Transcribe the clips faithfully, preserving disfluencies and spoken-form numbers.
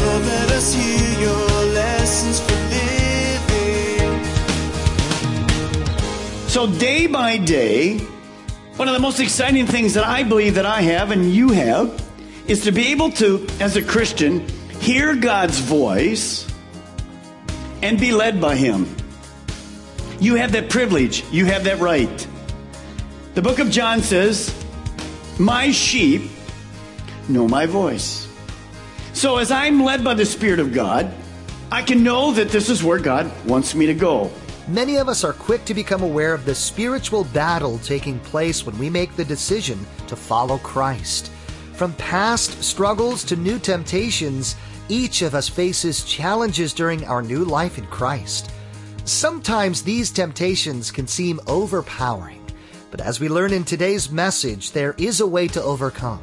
Lord, let us hear your lessons for living. So day by day, one of the most exciting things that I believe that I have and you have is to be able to, as a Christian, hear God's voice and be led by Him. You have that privilege. You have that right. The book of John says, "My sheep know my voice." So as I'm led by the Spirit of God, I can know that this is where God wants me to go. Many of us are quick to become aware of the spiritual battle taking place when we make the decision to follow Christ. From past struggles to new temptations, each of us faces challenges during our new life in Christ. Sometimes these temptations can seem overpowering, but as we learn in today's message, there is a way to overcome.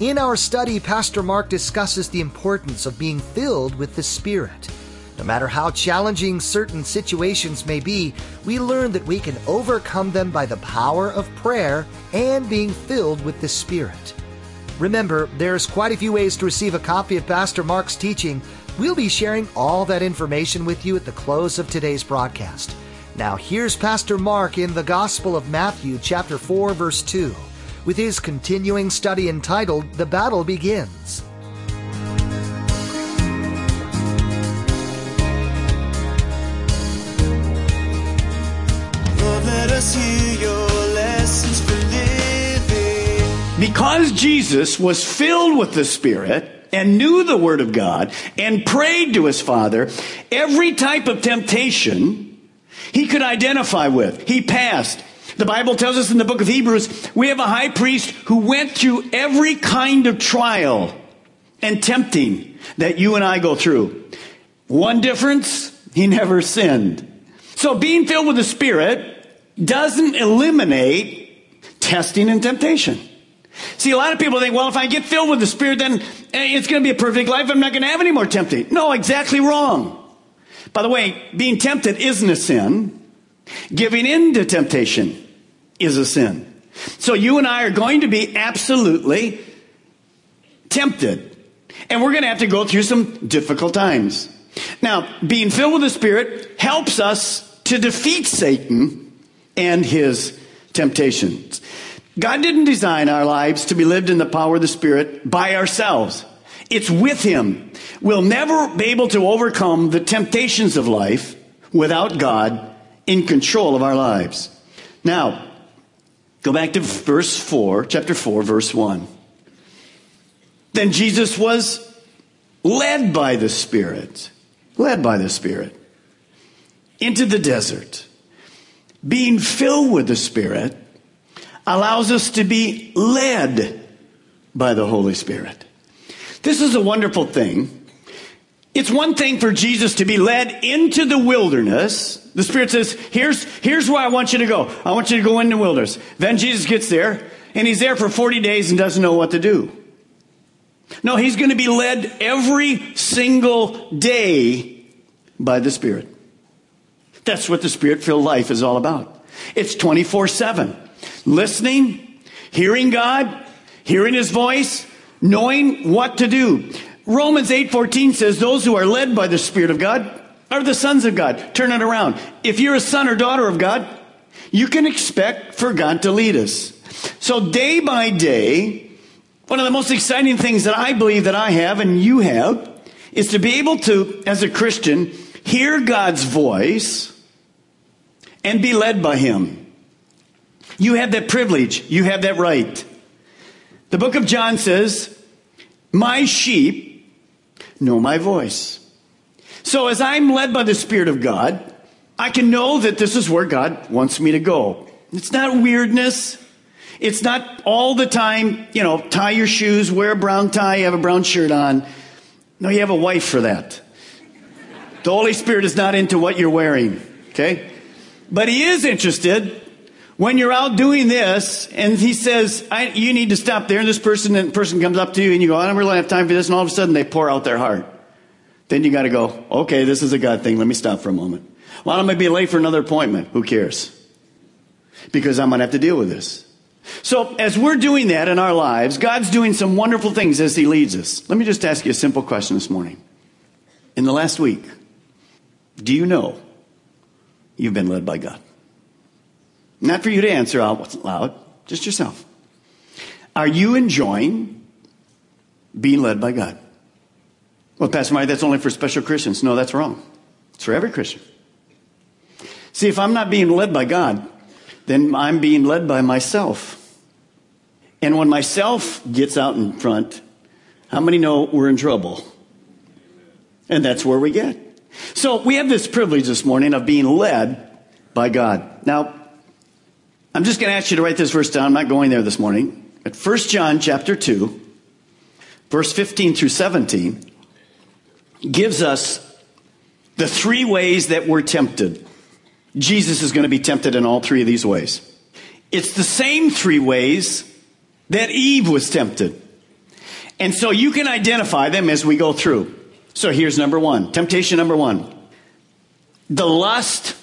In our study, Pastor Mark discusses the importance of being filled with the Spirit. No matter how challenging certain situations may be, we learn that we can overcome them by the power of prayer and being filled with the Spirit. Remember, there's quite a few ways to receive a copy of Pastor Mark's teaching. We'll be sharing all that information with you at the close of today's broadcast. Now here's Pastor Mark in the Gospel of Matthew, chapter four, verse two, with his continuing study entitled, "The Battle Begins." Because Jesus was filled with the Spirit and knew the Word of God and prayed to His Father, every type of temptation He could identify with. He passed. The Bible tells us in the book of Hebrews, we have a high priest who went through every kind of trial and tempting that you and I go through. One difference, He never sinned. So being filled with the Spirit doesn't eliminate testing and temptation. See, a lot of people think, well, if I get filled with the Spirit, then it's going to be a perfect life. I'm not going to have any more tempting. No, exactly wrong. By the way, being tempted isn't a sin. Giving in to temptation is a sin. So you and I are going to be absolutely tempted. And we're going to have to go through some difficult times. Now, being filled with the Spirit helps us to defeat Satan and his temptations. God didn't design our lives to be lived in the power of the Spirit by ourselves. It's with Him. We'll never be able to overcome the temptations of life without God in control of our lives. Now, go back to verse four, chapter four, verse one. Then Jesus was led by the Spirit, led by the Spirit, into the desert, being filled with the Spirit, allows us to be led by the Holy Spirit. This is a wonderful thing. It's one thing for Jesus to be led into the wilderness. The Spirit says, here's, here's where I want you to go. I want you to go into the wilderness. Then Jesus gets there, and He's there for forty days and doesn't know what to do. No, He's going to be led every single day by the Spirit. That's what the Spirit-filled life is all about. It's twenty-four seven. Listening, hearing God, hearing His voice, knowing what to do. Romans eight fourteen says, those who are led by the Spirit of God are the sons of God. Turn it around. If you're a son or daughter of God, you can expect for God to lead us. So day by day, one of the most exciting things that I believe that I have and you have is to be able to, as a Christian, hear God's voice and be led by Him. You have that privilege. You have that right. The book of John says, "My sheep know my voice." So as I'm led by the Spirit of God, I can know that this is where God wants me to go. It's not weirdness. It's not all the time, you know, tie your shoes, wear a brown tie, have a brown shirt on. No, you have a wife for that. The Holy Spirit is not into what you're wearing, okay? But he is interested when you're out doing this, and he says, I, you need to stop there, and this person and person comes up to you, and you go, I don't really have time for this, and all of a sudden they pour out their heart. Then you got to go, okay, this is a God thing. Let me stop for a moment. Well, I'm going to be late for another appointment. Who cares? Because I'm going to have to deal with this. So as we're doing that in our lives, God's doing some wonderful things as he leads us. Let me just ask you a simple question this morning. In the last week, do you know you've been led by God? Not for you to answer out loud, just yourself. Are you enjoying being led by God? Well, Pastor Mark, that's only for special Christians. No, that's wrong. It's for every Christian. See, if I'm not being led by God, then I'm being led by myself. And when myself gets out in front, how many know we're in trouble? And that's where we get. So we have this privilege this morning of being led by God. Now, I'm just going to ask you to write this verse down. I'm not going there this morning. But First John chapter two, verse fifteen through seventeen, gives us the three ways that we're tempted. Jesus is going to be tempted in all three of these ways. It's the same three ways that Eve was tempted. And so you can identify them as we go through. So here's number one. Temptation number one. The lust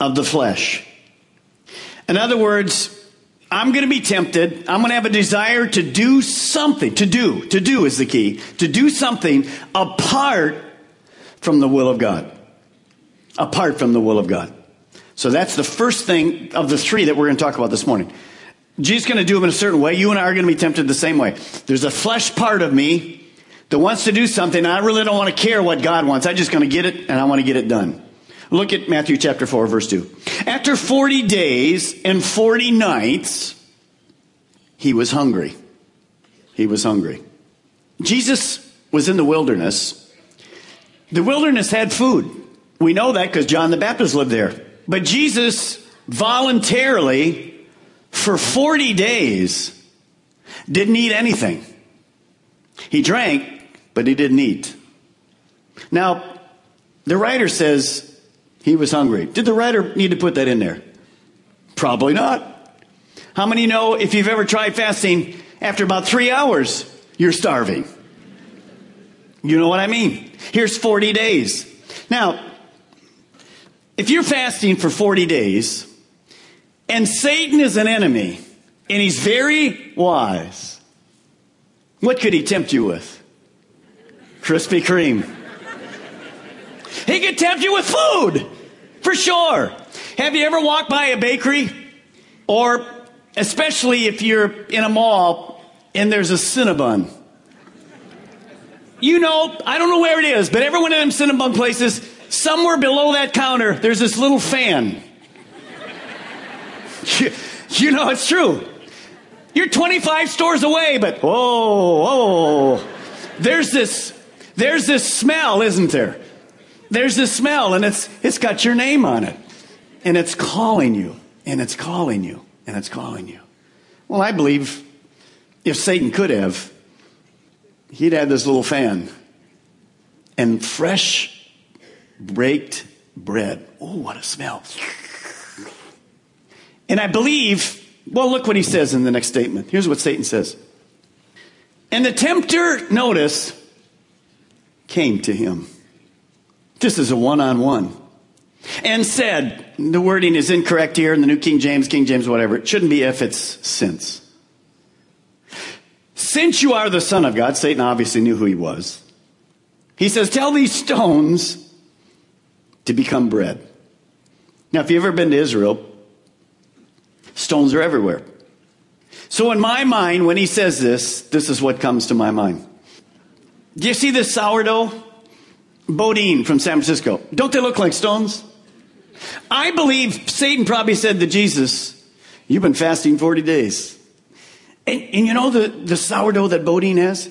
of the flesh. In other words, I'm going to be tempted. I'm going to have a desire to do something. To do. To do is the key. To do something apart from the will of God. Apart from the will of God. So that's the first thing of the three that we're going to talk about this morning. Jesus is going to do them in a certain way. You and I are going to be tempted the same way. There's a flesh part of me that wants to do something. And I really don't want to care what God wants. I'm just going to get it, and I want to get it done. Look at Matthew chapter four, verse two. After forty days and forty nights, he was hungry. He was hungry. Jesus was in the wilderness. The wilderness had food. We know that because John the Baptist lived there. But Jesus voluntarily, for forty days, didn't eat anything. He drank, but he didn't eat. Now, the writer says, he was hungry. Did the writer need to put that in there? Probably not. How many know if you've ever tried fasting, after about three hours, you're starving? You know what I mean? Here's forty days. Now, if you're fasting for forty days, and Satan is an enemy, and he's very wise, what could he tempt you with? Krispy Kreme. He could tempt you with food, for sure. Have you ever walked by a bakery? Or especially if you're in a mall and there's a Cinnabon. You know, I don't know where it is, but every one of them Cinnabon places, somewhere below that counter, there's this little fan. You, you know, it's true. You're twenty-five stores away, but whoa, whoa. There's this, there's this smell, isn't there? There's this smell, and it's it's got your name on it. And it's calling you, and it's calling you, and it's calling you. Well, I believe if Satan could have, he'd have this little fan. And fresh, baked bread. Oh, what a smell. And I believe, well, look what he says in the next statement. Here's what Satan says. And the tempter, notice, came to him. This is a one-on-one. And said, the wording is incorrect here in the New King James, King James, whatever. It shouldn't be if, it's since. Since you are the Son of God, Satan obviously knew who he was. He says, tell these stones to become bread. Now, if you've ever been to Israel, stones are everywhere. So in my mind, when he says this, this is what comes to my mind. Do you see this sourdough? Bodine from San Francisco. Don't they look like stones? I believe Satan probably said to Jesus, you've been fasting forty days. And, and you know the, the sourdough that Bodine has?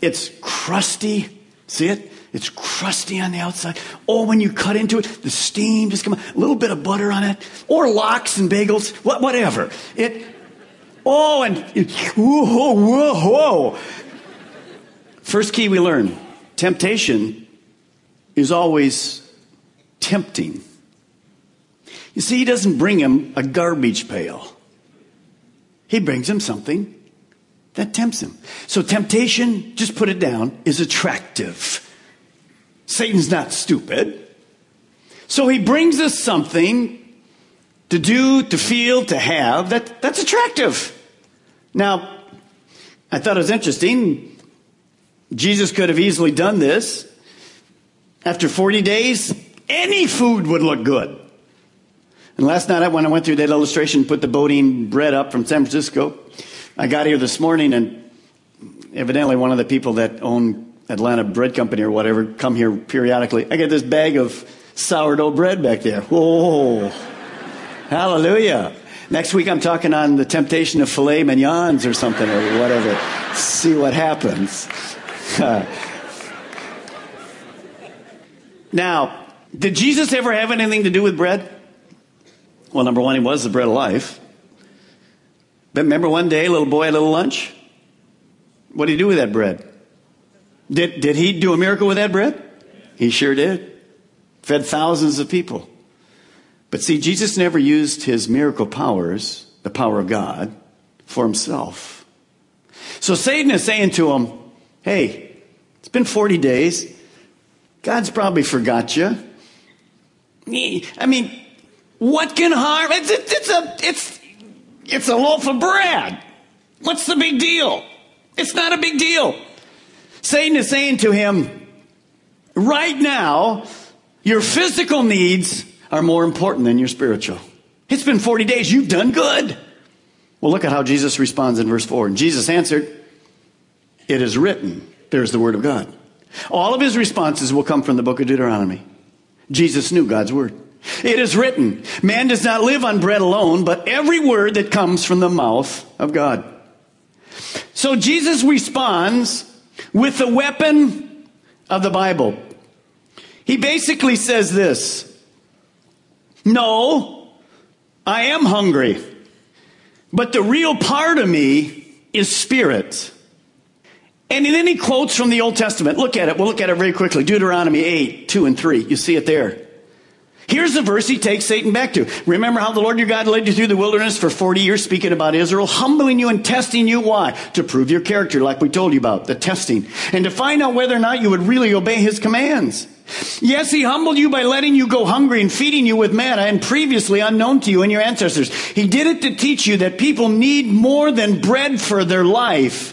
It's crusty. See it? It's crusty on the outside. Oh, when you cut into it, the steam just comes. A little bit of butter on it, or lox and bagels, whatever. It. Oh, and it, whoa, whoa, whoa. First key we learn: temptation is always tempting. You see, he doesn't bring him a garbage pail. He brings him something that tempts him. So temptation, just put it down, is attractive. Satan's not stupid. So he brings us something to do, to feel, to have that, that's attractive. Now, I thought it was interesting. Jesus could have easily done this. After forty days, any food would look good. And last night when I went through that illustration, put the Bodine bread up from San Francisco, I got here this morning, and evidently one of the people that own Atlanta Bread Company or whatever come here periodically. I get this bag of sourdough bread back there. Whoa. Hallelujah. Next week I'm talking on the temptation of filet mignons or something or whatever. See what happens. Now, did Jesus ever have anything to do with bread? Well, number one, he was the bread of life. But remember one day, little boy had a little lunch? What did he do with that bread? Did, did he do a miracle with that bread? He sure did. Fed thousands of people. But see, Jesus never used his miracle powers, the power of God, for himself. So Satan is saying to him, hey, it's been forty days. God's probably forgot you. I mean, what can harm? It's, it's, it's, a, it's, it's a loaf of bread. What's the big deal? It's not a big deal. Satan is saying to him, right now, your physical needs are more important than your spiritual. It's been forty days. You've done good. Well, look at how Jesus responds in verse four. And Jesus answered, it is written. There's the word of God. All of his responses will come from the book of Deuteronomy. Jesus knew God's word. It is written, man does not live on bread alone, but every word that comes from the mouth of God. So Jesus responds with the weapon of the Bible. He basically says this: no, I am hungry, but the real part of me is spirit. And then he quotes from the Old Testament. Look at it. We'll look at it very quickly. Deuteronomy eight, two and three. You see it there. Here's the verse he takes Satan back to. Remember how the Lord your God led you through the wilderness for forty years, speaking about Israel, humbling you and testing you. Why? To prove your character, like we told you about, the testing. And to find out whether or not you would really obey his commands. Yes, he humbled you by letting you go hungry and feeding you with manna and previously unknown to you and your ancestors. He did it to teach you that people need more than bread for their life.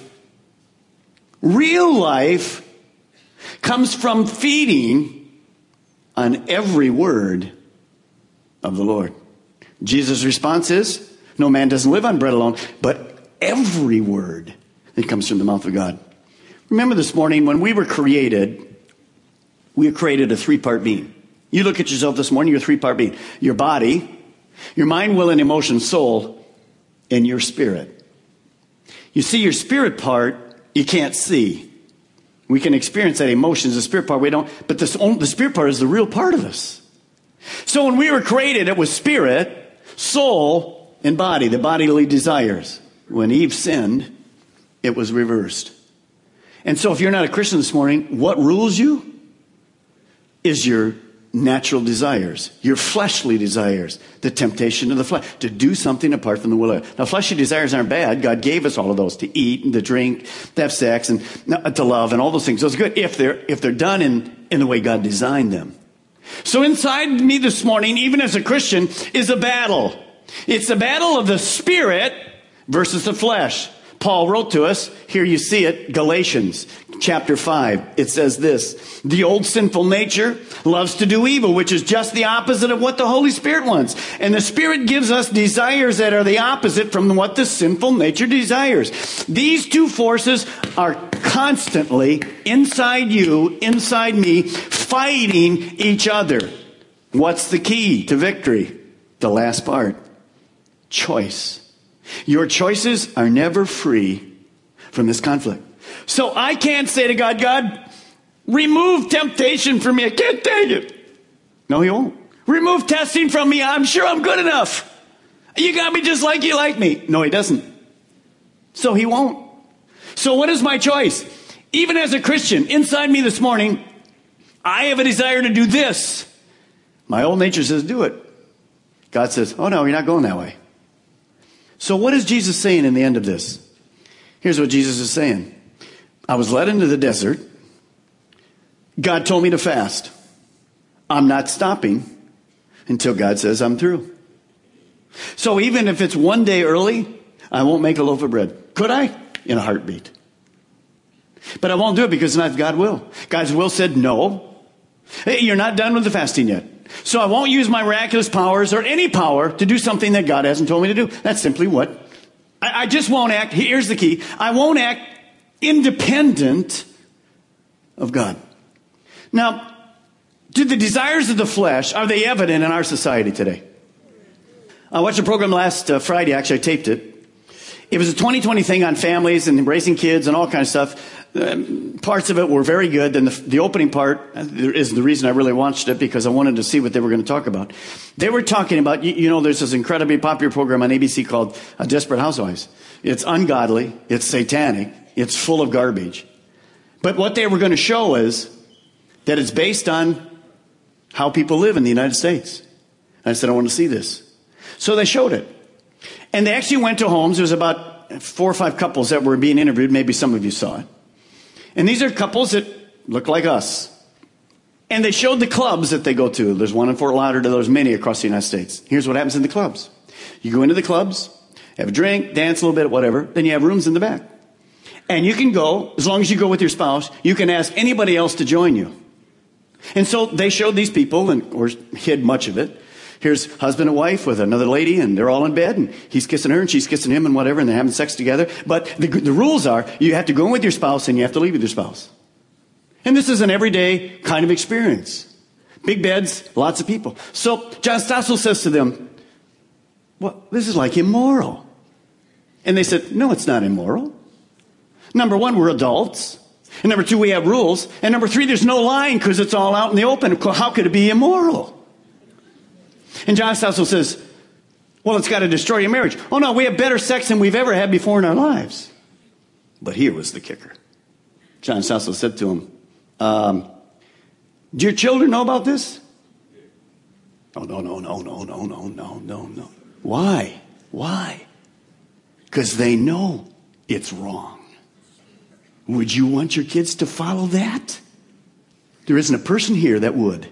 Real life comes from feeding on every word of the Lord. Jesus' response is, no, man doesn't live on bread alone, but every word that comes from the mouth of God. Remember this morning, when we were created, we were created a three-part being. You look at yourself this morning, you're a three-part being. Your body, your mind, will, and emotion, soul, and your spirit. You see, your spirit part, you can't see. We can experience that emotions, the spirit part, we don't. But this, the spirit part is the real part of us. So when we were created, it was spirit, soul, and body, the bodily desires. When Eve sinned, it was reversed. And so if you're not a Christian this morning, what rules you is your natural desires, your fleshly desires, the temptation of the flesh, to do something apart from the will of God. Now, fleshly desires aren't bad. God gave us all of those, to eat and to drink, to have sex and to love and all those things. Those are good if they're, if they're done in, in the way God designed them. So inside me this morning, even as a Christian, is a battle. It's a battle of the spirit versus the flesh. Paul wrote to us, here you see it, Galatians chapter five. It says this: the old sinful nature loves to do evil, which is just the opposite of what the Holy Spirit wants. And the Spirit gives us desires that are the opposite from what the sinful nature desires. These two forces are constantly inside you, inside me, fighting each other. What's the key to victory? The last part: choice. Your choices are never free from this conflict. So I can't say to God, God, Remove temptation from me. I can't take it. No, he won't. Remove testing from me. I'm sure I'm good enough. You got me just like you like me. No, he doesn't. So he won't. So what is my choice? Even as a Christian, inside me this morning, I have a desire to do this. My old nature says, do it. God says, oh no, you're not going that way. So what is Jesus saying in the end of this? Here's what Jesus is saying. I was led into the desert. God told me to fast. I'm not stopping until God says I'm through. So even if it's one day early, I won't make a loaf of bread. Could I? In a heartbeat. But I won't do it because it's not God's will. God's will said no. Hey, you're not done with the fasting yet. So I won't use my miraculous powers or any power to do something that God hasn't told me to do. That's simply what. I, I just won't act. Here's the key. I won't act independent of God. Now, do the desires of the flesh, are they evident in our society today? I watched a program last uh, Friday. Actually, I taped it. It was a twenty twenty thing on families and raising kids and all kinds of stuff. Um, parts of it were very good. And the, the opening part is the reason I really watched it, because I wanted to see what they were going to talk about. They were talking about, you, you know, there's this incredibly popular program on A B C called uh, Desperate Housewives. It's ungodly. It's satanic. It's full of garbage. But what they were going to show is that it's based on how people live in the United States. And I said, I want to see this. So they showed it. And they actually went to homes. There was about four or five couples that were being interviewed. Maybe some of you saw it. And these are couples that look like us. And they showed the clubs that they go to. There's one in Fort Lauderdale. There's many across the United States. Here's what happens in the clubs. You go into the clubs, have a drink, dance a little bit, whatever. Then you have rooms in the back. And you can go, as long as you go with your spouse, you can ask anybody else to join you. And so they showed these people, and or hid much of it. Here's husband and wife with another lady, and they're all in bed, and he's kissing her, and she's kissing him, and whatever, and they're having sex together. But the, the rules are, you have to go in with your spouse, and you have to leave with your spouse. And this is an everyday kind of experience. Big beds, lots of people. So John Stossel says to them, well, this is like immoral. And they said, no, it's not immoral. Number one, we're adults. And number two, we have rules. And number three, there's no lying because it's all out in the open. How could it be immoral? And John Stossel says, well, it's got to destroy your marriage. Oh, no, we have better sex than we've ever had before in our lives. But here was the kicker. John Stossel said to him, um, do your children know about this? Oh, no, no, no, no, no, no, no, no, no. Why? Why? Because they know it's wrong. Would you want your kids to follow that? There isn't a person here that would.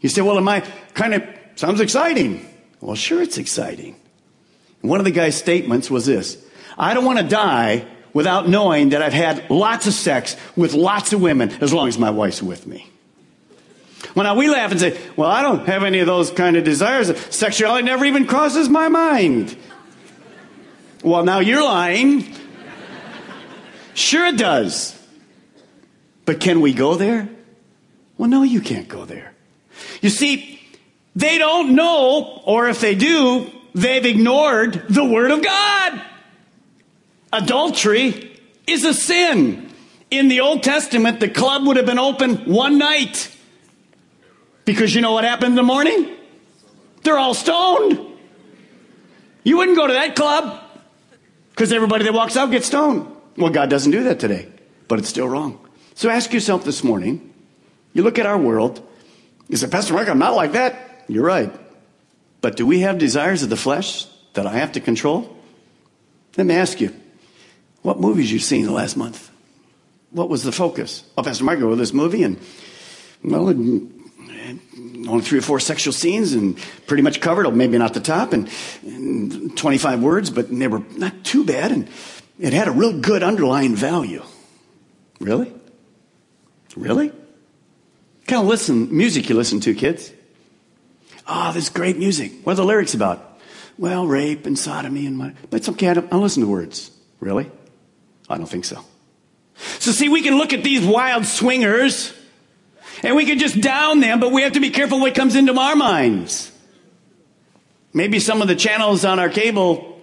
You say, well, am I kind of, sounds exciting. Well, sure, it's exciting. And one of the guy's statements was this: I don't want to die without knowing that I've had lots of sex with lots of women as long as my wife's with me. Well, now we laugh and say, well, I don't have any of those kind of desires. Sexuality never even crosses my mind. Well, now you're lying. Sure it does. But can we go there? Well, no, you can't go there. You see, they don't know, or if they do, they've ignored the Word of God. Adultery is a sin. In the Old Testament, the club would have been open one night. Because you know what happened in the morning? They're all stoned. You wouldn't go to that club because everybody that walks out gets stoned. Well, God doesn't do that today, but it's still wrong. So ask yourself this morning, you look at our world. You say, Pastor Mark, I'm not like that. You're right. But do we have desires of the flesh that I have to control? Let me ask you, what movies you've seen the last month? What was the focus? Oh, Pastor Mark, go to this movie, and well, and, and only three or four sexual scenes, and pretty much covered, or maybe not the top, and, and twenty-five words, but they were not too bad, and it had a real good underlying value. Really? Really? Kind of listen, music you listen to, kids. Ah, oh, this is great music. What are the lyrics about? Well, rape and sodomy and my. But it's okay, I don't, I don't listen to words. Really? I don't think so. So see, we can look at these wild swingers and we can just down them, but we have to be careful what comes into our minds. Maybe some of the channels on our cable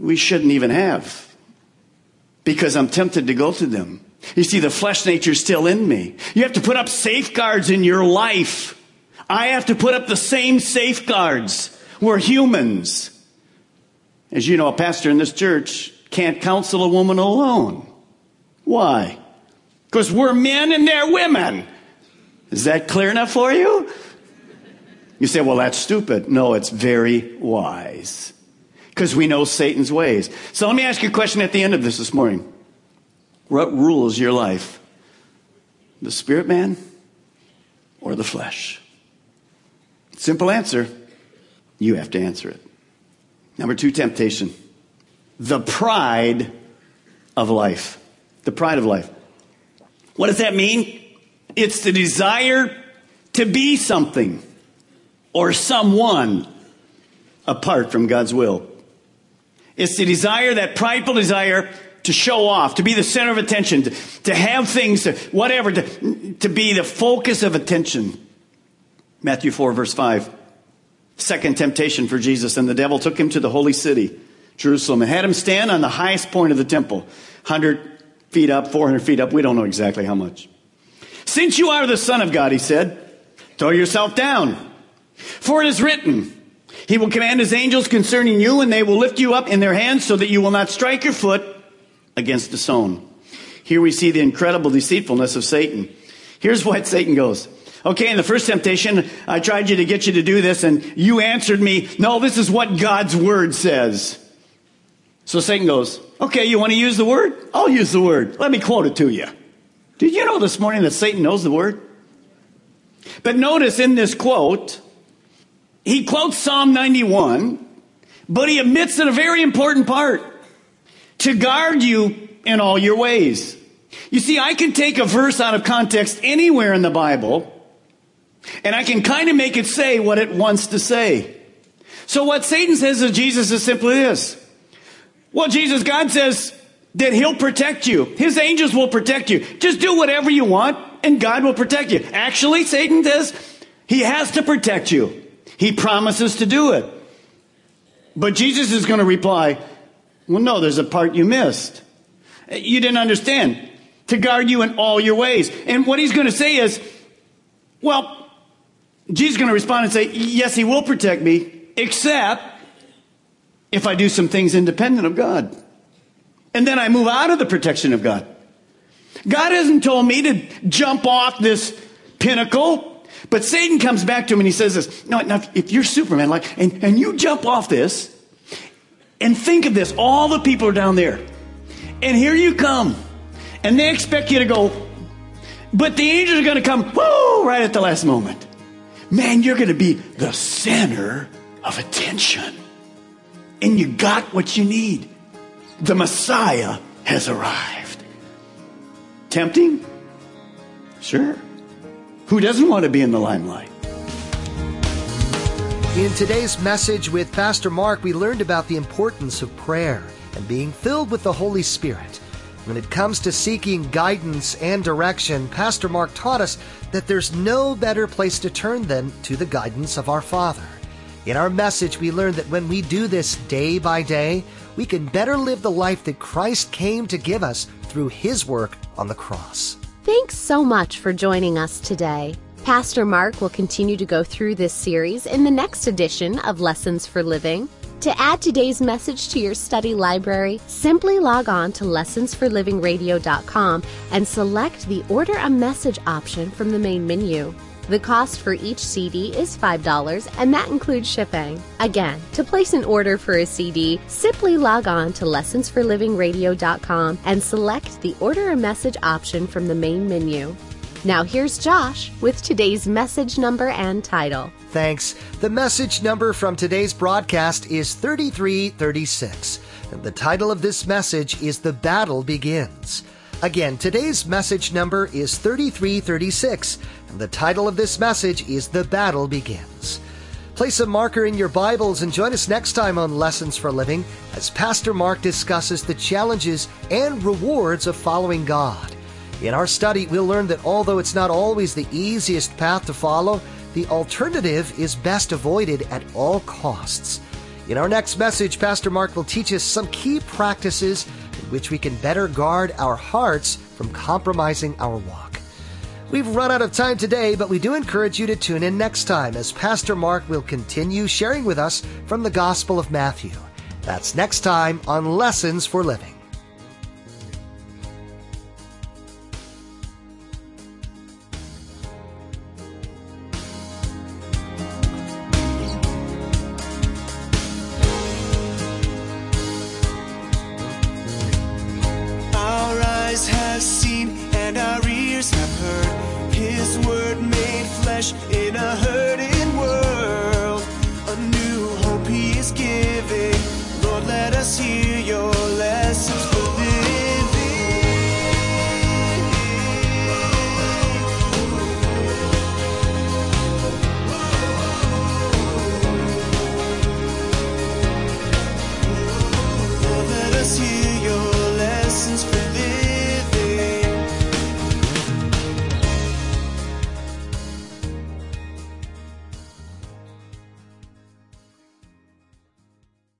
we shouldn't even have because I'm tempted to go to them. You see, the flesh nature is still in me. You have to put up safeguards in your life. I have to put up the same safeguards. We're humans. As you know, a pastor in this church can't counsel a woman alone. Why? Because we're men and they're women. Is that clear enough for you? You say, well, that's stupid. No, it's very wise. Because we know Satan's ways. So let me ask you a question at the end of this this morning. What rules your life? The spirit man or the flesh? Simple answer. You have to answer it. Number two, temptation. The pride of life. The pride of life. What does that mean? It's the desire to be something or someone apart from God's will. It's the desire, that prideful desire to show off, to be the center of attention, to, to have things, to, whatever, to, to be the focus of attention. Matthew four, verse five. Second temptation for Jesus. And the devil took him to the holy city, Jerusalem, and had him stand on the highest point of the temple, one hundred feet up, four hundred feet up. We don't know exactly how much. Since you are the Son of God, he said, throw yourself down. For it is written, he will command his angels concerning you, and they will lift you up in their hands so that you will not strike your foot against the stone. Here we see the incredible deceitfulness of Satan. Here's what Satan goes. Okay, in the first temptation, I tried you to get you to do this, and you answered me, no, this is what God's word says. So Satan goes, okay, you want to use the word? I'll use the word. Let me quote it to you. Did you know this morning that Satan knows the word? But notice in this quote, he quotes Psalm ninety-one, but he omits a very important part. To guard you in all your ways. You see, I can take a verse out of context anywhere in the Bible, and I can kind of make it say what it wants to say. So what Satan says to Jesus is simply this. Well, Jesus, God says that he'll protect you. His angels will protect you. Just do whatever you want, and God will protect you. Actually, Satan says he has to protect you. He promises to do it. But Jesus is going to reply, well, no, there's a part you missed. You didn't understand. To guard you in all your ways. And what he's going to say is, well, Jesus is going to respond and say, yes, he will protect me, except if I do some things independent of God. And then I move out of the protection of God. God hasn't told me to jump off this pinnacle. But Satan comes back to him and he says this, no, now if you're Superman, like, and, and you jump off this, and think of this, all the people are down there. And here you come. And they expect you to go, but the angels are going to come, woo, right at the last moment. Man, you're going to be the center of attention. And you got what you need. The Messiah has arrived. Tempting? Sure. Who doesn't want to be in the limelight? In today's message with Pastor Mark, we learned about the importance of prayer and being filled with the Holy Spirit. When it comes to seeking guidance and direction, Pastor Mark taught us that there's no better place to turn than to the guidance of our Father. In our message, we learned that when we do this day by day, we can better live the life that Christ came to give us through His work on the cross. Thanks so much for joining us today. Pastor Mark will continue to go through this series in the next edition of Lessons for Living. To add today's message to your study library, simply log on to Lessons For Living Radio dot com and select the Order a Message option from the main menu. The cost for each C D is five dollars, and that includes shipping. Again, to place an order for a C D, simply log on to Lessons For Living Radio dot com and select the Order a Message option from the main menu. Now here's Josh with today's message number and title. Thanks. The message number from today's broadcast is thirty-three thirty-six. And the title of this message is The Battle Begins. Again, today's message number is thirty-three thirty-six. And the title of this message is The Battle Begins. Place a marker in your Bibles and join us next time on Lessons for Living as Pastor Mark discusses the challenges and rewards of following God. In our study, we'll learn that although it's not always the easiest path to follow, the alternative is best avoided at all costs. In our next message, Pastor Mark will teach us some key practices in which we can better guard our hearts from compromising our walk. We've run out of time today, but we do encourage you to tune in next time as Pastor Mark will continue sharing with us from the Gospel of Matthew. That's next time on Lessons for Living. Our eyes have seen and our ears have heard His word made flesh.